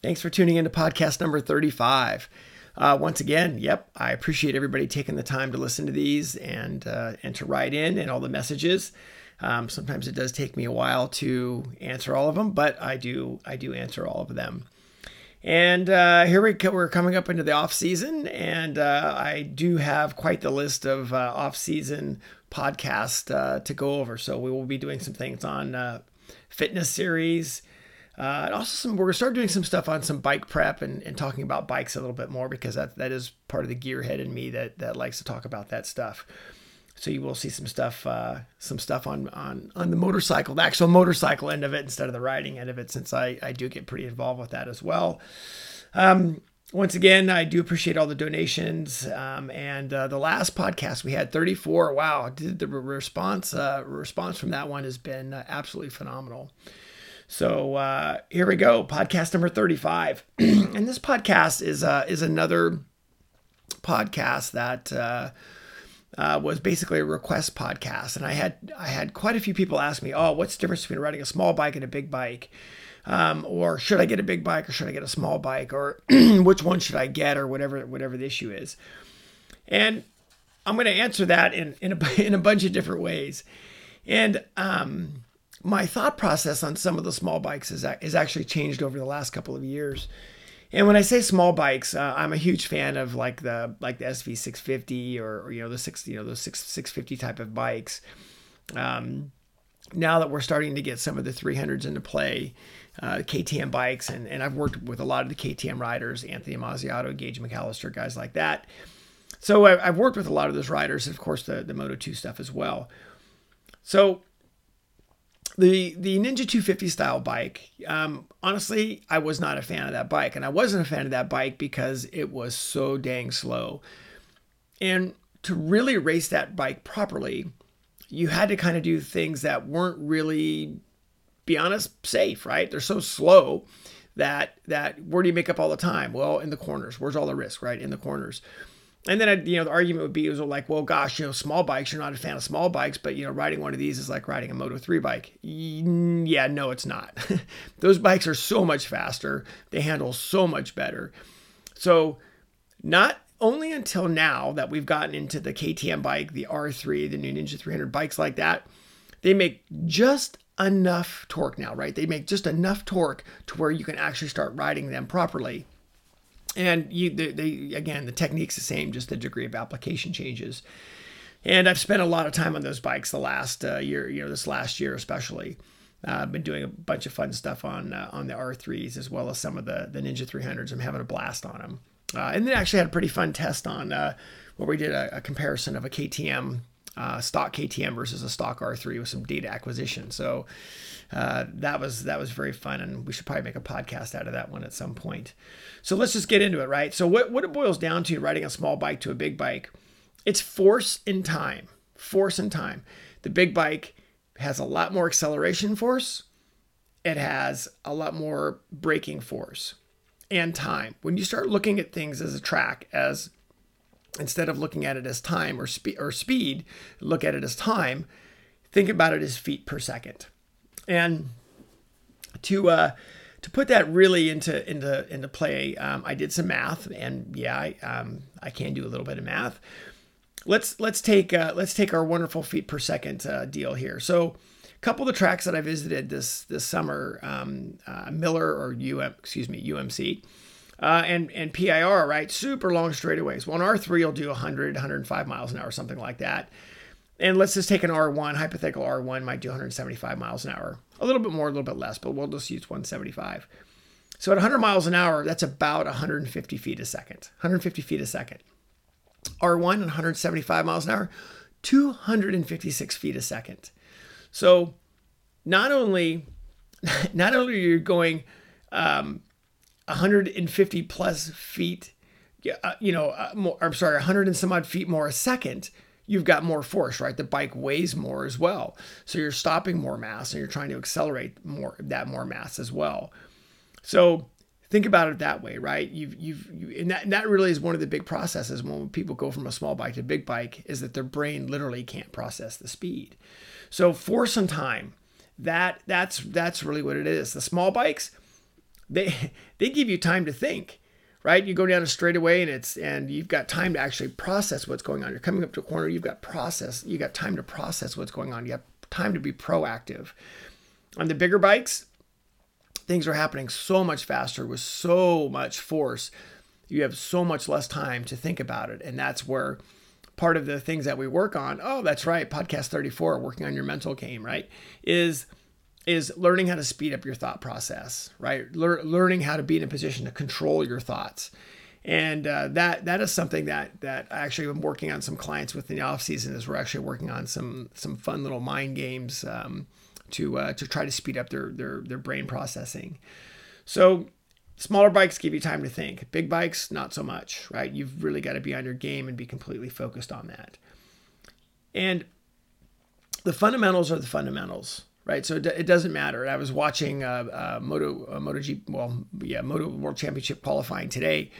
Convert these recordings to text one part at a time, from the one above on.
Thanks for tuning in to podcast number 35. Once again, I appreciate everybody taking the time to listen to these and to write in and all the messages. Sometimes it does take me a while to answer all of them, but I do answer all of them. And here we're coming up into the off season, and I do have quite the list of off season podcasts to go over. So we will be doing some things on fitness series. And also we're going to start doing some stuff on some bike prep and talking about bikes a little bit more, because that is part of the gearhead in me that likes to talk about that stuff. So you will see some stuff on the motorcycle, the actual motorcycle end of it instead of the riding end of it, since I do get pretty involved with that as well. Once again, I do appreciate all the donations. The last podcast we had 34. Wow. The response from that one has been absolutely phenomenal. So here we go, podcast number 35, and this podcast is another podcast that was basically a request podcast, and I had quite a few people ask me, oh, what's the difference between riding a small bike and a big bike, or should I get a big bike or should I get a small bike, or which one should I get, or whatever the issue is, and I'm going to answer that in a bunch of different ways, and my thought process on some of the small bikes is actually changed over the last couple of years. And when I say small bikes, I'm a huge fan of like the SV650 or those 650 type of bikes. Now that we're starting to get some of the 300s into play, KTM bikes, and I've worked with a lot of the KTM riders, Anthony Amasiato, Gage McAllister, guys like that. So I've worked with a lot of those riders, and of course the Moto2 stuff as well. So The Ninja 250 style bike, honestly, I was not a fan of that bike. And I wasn't a fan of that bike because it was so dang slow. And to really race that bike properly, you had to kind of do things that weren't really, be honest, safe, right? They're so slow that where do you make up all the time? Well, in the corners. Where's all the risk, right? In the corners. And then, the argument would be, it was like, well, gosh, small bikes, you're not a fan of small bikes, but, riding one of these is like riding a Moto3 bike. Yeah, no, it's not. Those bikes are so much faster. They handle so much better. So not only until now that we've gotten into the KTM bike, the R3, the new Ninja 300 bikes like that, they make just enough torque now, right? They make just enough torque to where you can actually start riding them properly. And the technique's the same, just the degree of application changes. And I've spent a lot of time on those bikes the last year, this last year especially. I've been doing a bunch of fun stuff on the R3s as well as some of the Ninja 300s. I'm having a blast on them. And then actually had a pretty fun test on where we did a comparison of a KTM, stock KTM versus a stock R3 with some data acquisition. So that was very fun, and we should probably make a podcast out of that one at some point. So let's just get into it, right? So what it boils down to, riding a small bike to a big bike, it's force and time. Force and time. The big bike has a lot more acceleration force. It has a lot more braking force and time. When you start looking at things as a track, as instead of looking at it as time or speed, look at it as time. Think about it as feet per second. And to put that really into play, I did some math, and I can do a little bit of math. Let's take our wonderful feet per second deal here. So a couple of the tracks that I visited this summer, Miller or UMC. And PIR, right? Super long straightaways. Well, an R3 will do 100, 105 miles an hour, something like that. And let's just take an R1, hypothetical R1 might do 175 miles an hour. A little bit more, a little bit less, but we'll just use 175. So at 100 miles an hour, that's about 150 feet a second. 150 feet a second. R1 and 175 miles an hour, 256 feet a second. So not only are you going 150 plus feet, 100 and some odd feet more a second, you've got more force, right? The bike weighs more as well. So you're stopping more mass, and you're trying to accelerate more mass as well. So think about it that way, right? And that really is one of the big processes when people go from a small bike to a big bike, is that their brain literally can't process the speed. So force and time, that's really what it is. The small bikes, they give you time to think, right? You go down a straightaway and you've got time to actually process what's going on. You're coming up to a corner, you got time to process what's going on. You have time to be proactive. On the bigger bikes, things are happening so much faster with so much force. You have so much less time to think about it. And that's where part of the things that we work on, oh, that's right, podcast 34, working on your mental game, right, is learning how to speed up your thought process, right? Learning how to be in a position to control your thoughts. And that is something that I actually am working on some clients with in the off season, is we're actually working on some fun little mind games to try to speed up their brain processing. So smaller bikes give you time to think. Big bikes, not so much, right? You've really got to be on your game and be completely focused on that. And the fundamentals are the fundamentals, right? So it doesn't matter. I was watching Moto World Championship qualifying today,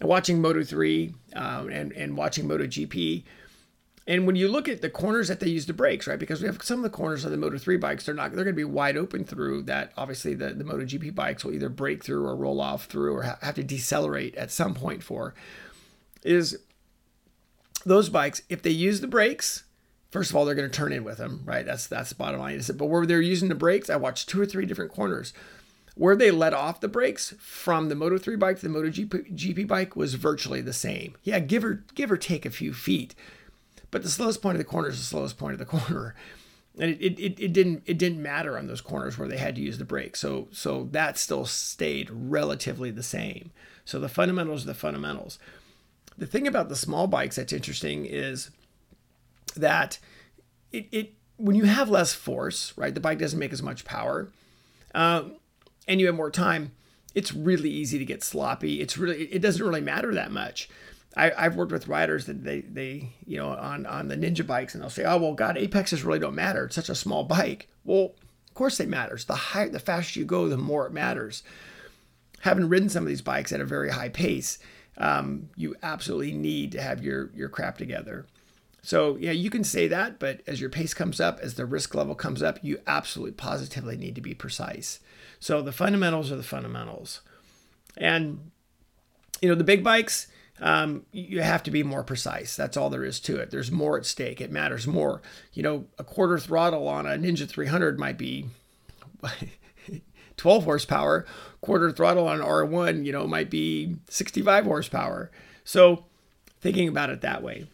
watching Moto3 and watching MotoGP. And when you look at the corners that they use the brakes, right? Because we have some of the corners on the Moto3 bikes, they're going to be wide open through that. Obviously, the MotoGP bikes will either break through or roll off through or have to decelerate at some point for. Is those bikes, if they use the brakes, first of all, they're going to turn in with them, right? That's the bottom line. But where they're using the brakes, I watched 2 or 3 different corners. Where they let off the brakes from the Moto3 bike to the MotoGP bike was virtually the same. Yeah, give or take a few feet. But the slowest point of the corner is the slowest point of the corner. And it didn't matter on those corners where they had to use the brake. So that still stayed relatively the same. So the fundamentals are the fundamentals. The thing about the small bikes that's interesting is that it when you have less force, right, the bike doesn't make as much power, and you have more time, it's really easy to get sloppy. It doesn't really matter that much. I've worked with riders that they you know, on the Ninja bikes, and they'll say, oh, well, God, apexes really don't matter. It's such a small bike. Well, of course it matters. The faster you go, the more it matters. Having ridden some of these bikes at a very high pace, you absolutely need to have your crap together. So yeah, you can say that, but as your pace comes up, as the risk level comes up, you absolutely positively need to be precise. So the fundamentals are the fundamentals. And, you know, the big bikes, you have to be more precise. That's all there is to it. There's more at stake. It matters more. You know, a quarter throttle on a Ninja 300 might be 12 horsepower. Quarter throttle on R1, you know, might be 65 horsepower. So thinking about it that way.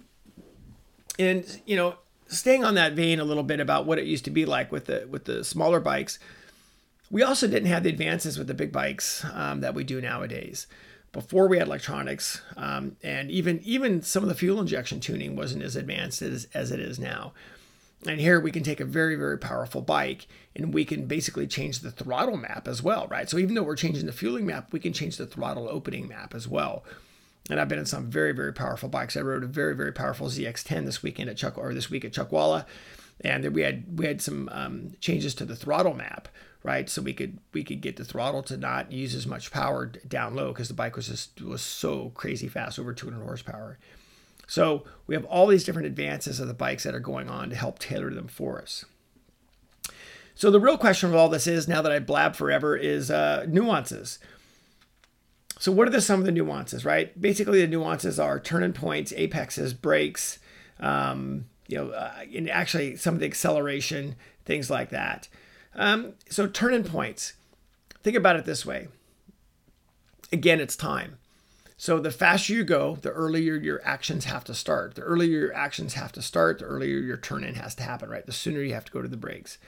And, you know, staying on that vein a little bit about what it used to be like with the smaller bikes, we also didn't have the advances with the big bikes that we do nowadays. Before we had electronics, and even some of the fuel injection tuning wasn't as advanced as it is now. And here we can take a very, very powerful bike, and we can basically change the throttle map as well, right? So even though we're changing the fueling map, we can change the throttle opening map as well. And I've been in some very, very powerful bikes. I rode a very, very powerful ZX10 this week at Chuckwalla, and then we had some changes to the throttle map, right? So we could get the throttle to not use as much power down low because the bike was so crazy fast, over 200 horsepower. So we have all these different advances of the bikes that are going on to help tailor them for us. So the real question of all this is, now that I blab forever, is nuances. So what are some of the nuances, right? Basically, the nuances are turn-in points, apexes, brakes, and actually some of the acceleration, things like that. So turn-in points. Think about it this way. Again, it's time. So the faster you go, the earlier your actions have to start. The earlier your actions have to start, the earlier your turn-in has to happen, right? The sooner you have to go to the brakes.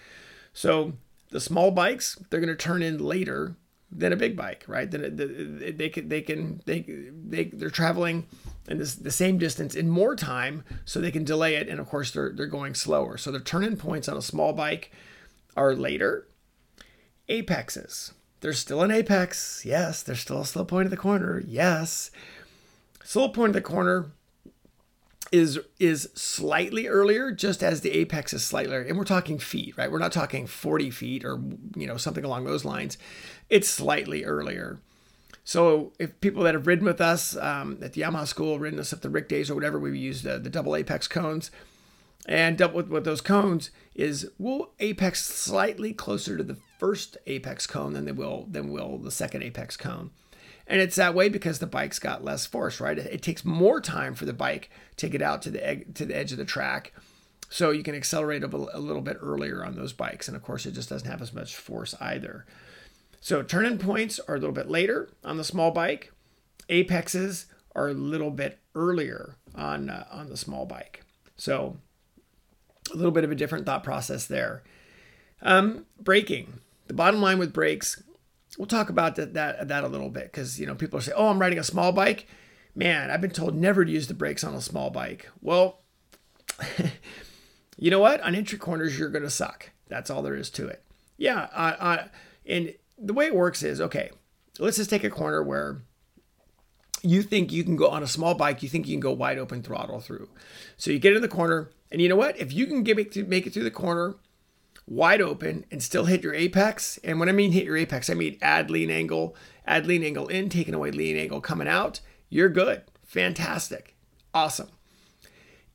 So the small bikes, they're going to turn in later than a big bike, right? They're traveling in the same distance in more time, so they can delay it, and of course they're going slower. So their turn-in points on a small bike are later. Apexes. There's still an apex. Yes, there's still a slow point of the corner. Yes. Slow point of the corner is slightly earlier, just as the apex is slightly earlier. And we're talking feet, right? We're not talking 40 feet or, you know, something along those lines. It's slightly earlier. So if people that have ridden with us at the Yamaha School, ridden us at the Rick Days or whatever, we use the double apex cones. And up with those cones is we'll apex slightly closer to the first apex cone than will the second apex cone. And it's that way because the bike's got less force, right? It takes more time for the bike to get out to the edge of the track. So you can accelerate a little bit earlier on those bikes. And of course, it just doesn't have as much force either. So turn-in points are a little bit later on the small bike. Apexes are a little bit earlier on the small bike. So a little bit of a different thought process there. Braking. The bottom line with brakes, we'll talk about that a little bit because, you know, people say, oh, I'm riding a small bike. Man, I've been told never to use the brakes on a small bike. Well, you know what? On entry corners, you're going to suck. That's all there is to it. Yeah. And the way it works is, okay, let's just take a corner where you think you can go on a small bike. You think you can go wide open throttle through. So you get in the corner and you know what? If you can make it through the corner wide open and still hit your apex. And when I mean hit your apex, I mean add lean angle in, taking away lean angle coming out. You're good. Fantastic. Awesome.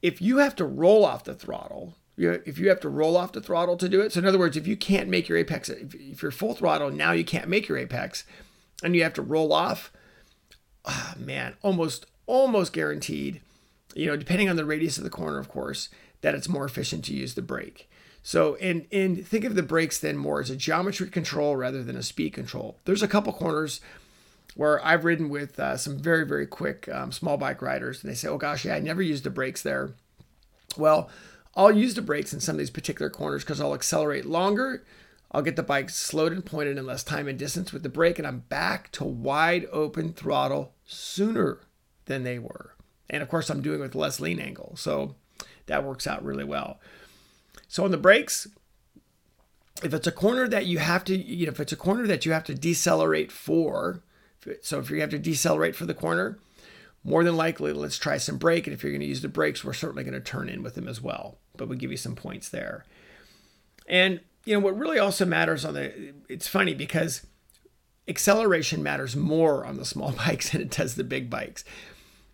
If you have to roll off the throttle, if you have to roll off the throttle to do it. So in other words, if you can't make your apex, if you're full throttle, now you can't make your apex and you have to roll off, oh man, almost guaranteed, you know, depending on the radius of the corner, of course, that it's more efficient to use the brake. So, and think of the brakes then more as a geometry control rather than a speed control. There's a couple corners where I've ridden with some very, very quick small bike riders, and they say, oh gosh, yeah, I never used the brakes there. Well, I'll use the brakes in some of these particular corners because I'll accelerate longer. I'll get the bike slowed and pointed in less time and distance with the brake, and I'm back to wide open throttle sooner than they were. And of course, I'm doing it with less lean angle. So that works out really well. So on the brakes, if it's a corner that you have to, you know, if it's a corner that you have to decelerate for, so if you have to decelerate for the corner, more than likely, let's try some brake. And if you're going to use the brakes, we're certainly going to turn in with them as well. But we'll give you some points there. And, you know, what really also matters on the, it's funny because acceleration matters more on the small bikes than it does the big bikes.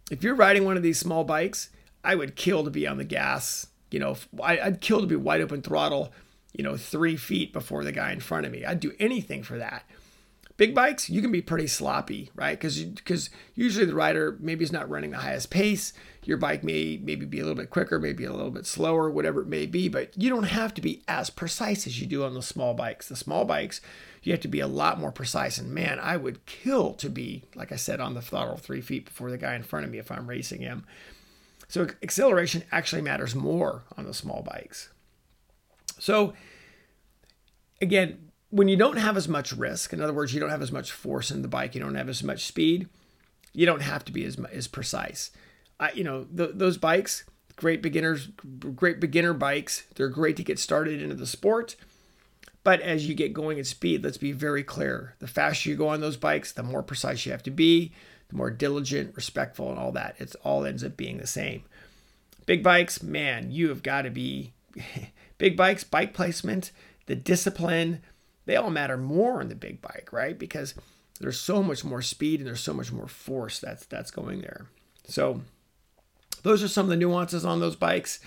If you're riding one of these small bikes, I would kill to be on the gas. You know, I'd kill to be wide open throttle, you know, 3 feet before the guy in front of me. I'd do anything for that. Big bikes, you can be pretty sloppy, right? Because usually the rider maybe is not running the highest pace. Your bike may maybe be a little bit quicker, maybe a little bit slower, whatever it may be. But you don't have to be as precise as you do on the small bikes. The small bikes, you have to be a lot more precise. And man, I would kill to be, like I said, on the throttle 3 feet before the guy in front of me if I'm racing him. So acceleration actually matters more on the small bikes. So again, when you don't have as much risk, in other words, you don't have as much force in the bike, you don't have as much speed, you don't have to be as precise. You know, those bikes, great beginner bikes, they're great to get started into the sport. But as you get going at speed, let's be very clear. The faster you go on those bikes, the more precise you have to be, the more diligent, respectful, and all that. It's all ends up being the same. Big bikes, man, you have got to be... Big bikes, bike placement, the discipline, they all matter more on the big bike, right? Because there's so much more speed and there's so much more force that's going there. So those are some of the nuances on those bikes.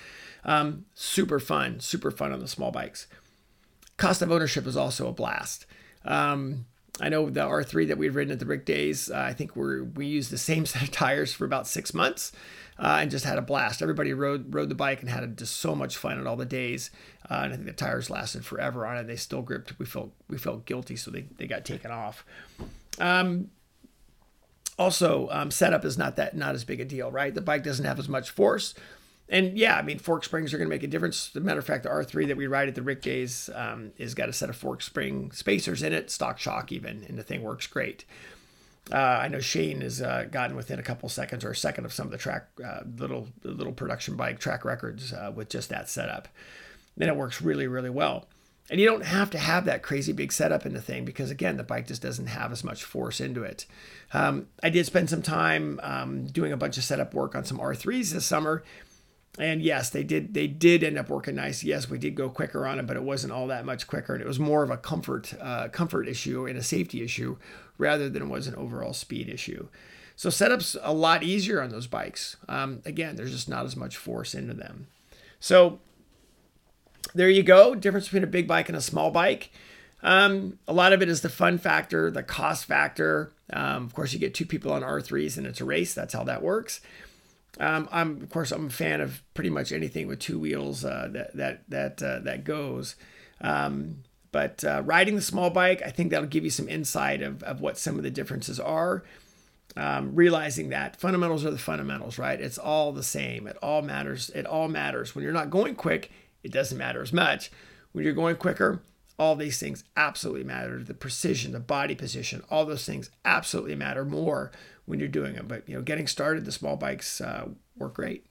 Super fun on the small bikes. Cost of ownership is also a blast. I know the R3 that we've ridden at the Rick Days, I think we used the same set of tires for about 6 months and just had a blast. Everybody rode the bike and had just so much fun at all the days. And I think the tires lasted forever on it. They still gripped. We felt guilty, so they got taken off. Setup is not as big a deal, right? The bike doesn't have as much force. And yeah, I mean, fork springs are going to make a difference. As a matter of fact, the R3 that we ride at the Rick Days has got a set of fork spring spacers in it, stock shock even, and the thing works great. I know Shane has gotten within a couple seconds or a second of some of the track, little production bike track records with just that setup. Then it works really, really well. And you don't have to have that crazy big setup in the thing because, again, the bike just doesn't have as much force into it. I did spend some time doing a bunch of setup work on some R3s this summer. And yes, they did end up working nice. Yes, we did go quicker on it, but it wasn't all that much quicker. And it was more of a comfort issue and a safety issue rather than it was an overall speed issue. So setup's a lot easier on those bikes. Again, there's just not as much force into them. So there you go. Difference between a big bike and a small bike. A lot of it is the fun factor, the cost factor. Of course, you get two people on R3s and it's a race. That's how that works. I'm a fan of pretty much anything with two wheels that goes. But riding the small bike, I think that'll give you some insight of what some of the differences are. Realizing that fundamentals are the fundamentals, right? It's all the same. It all matters. It all matters. When you're not going quick, it doesn't matter as much. When you're going quicker, all these things absolutely matter. The precision, the body position, all those things absolutely matter more when you're doing them. But, you know, getting started, the small bikes work great.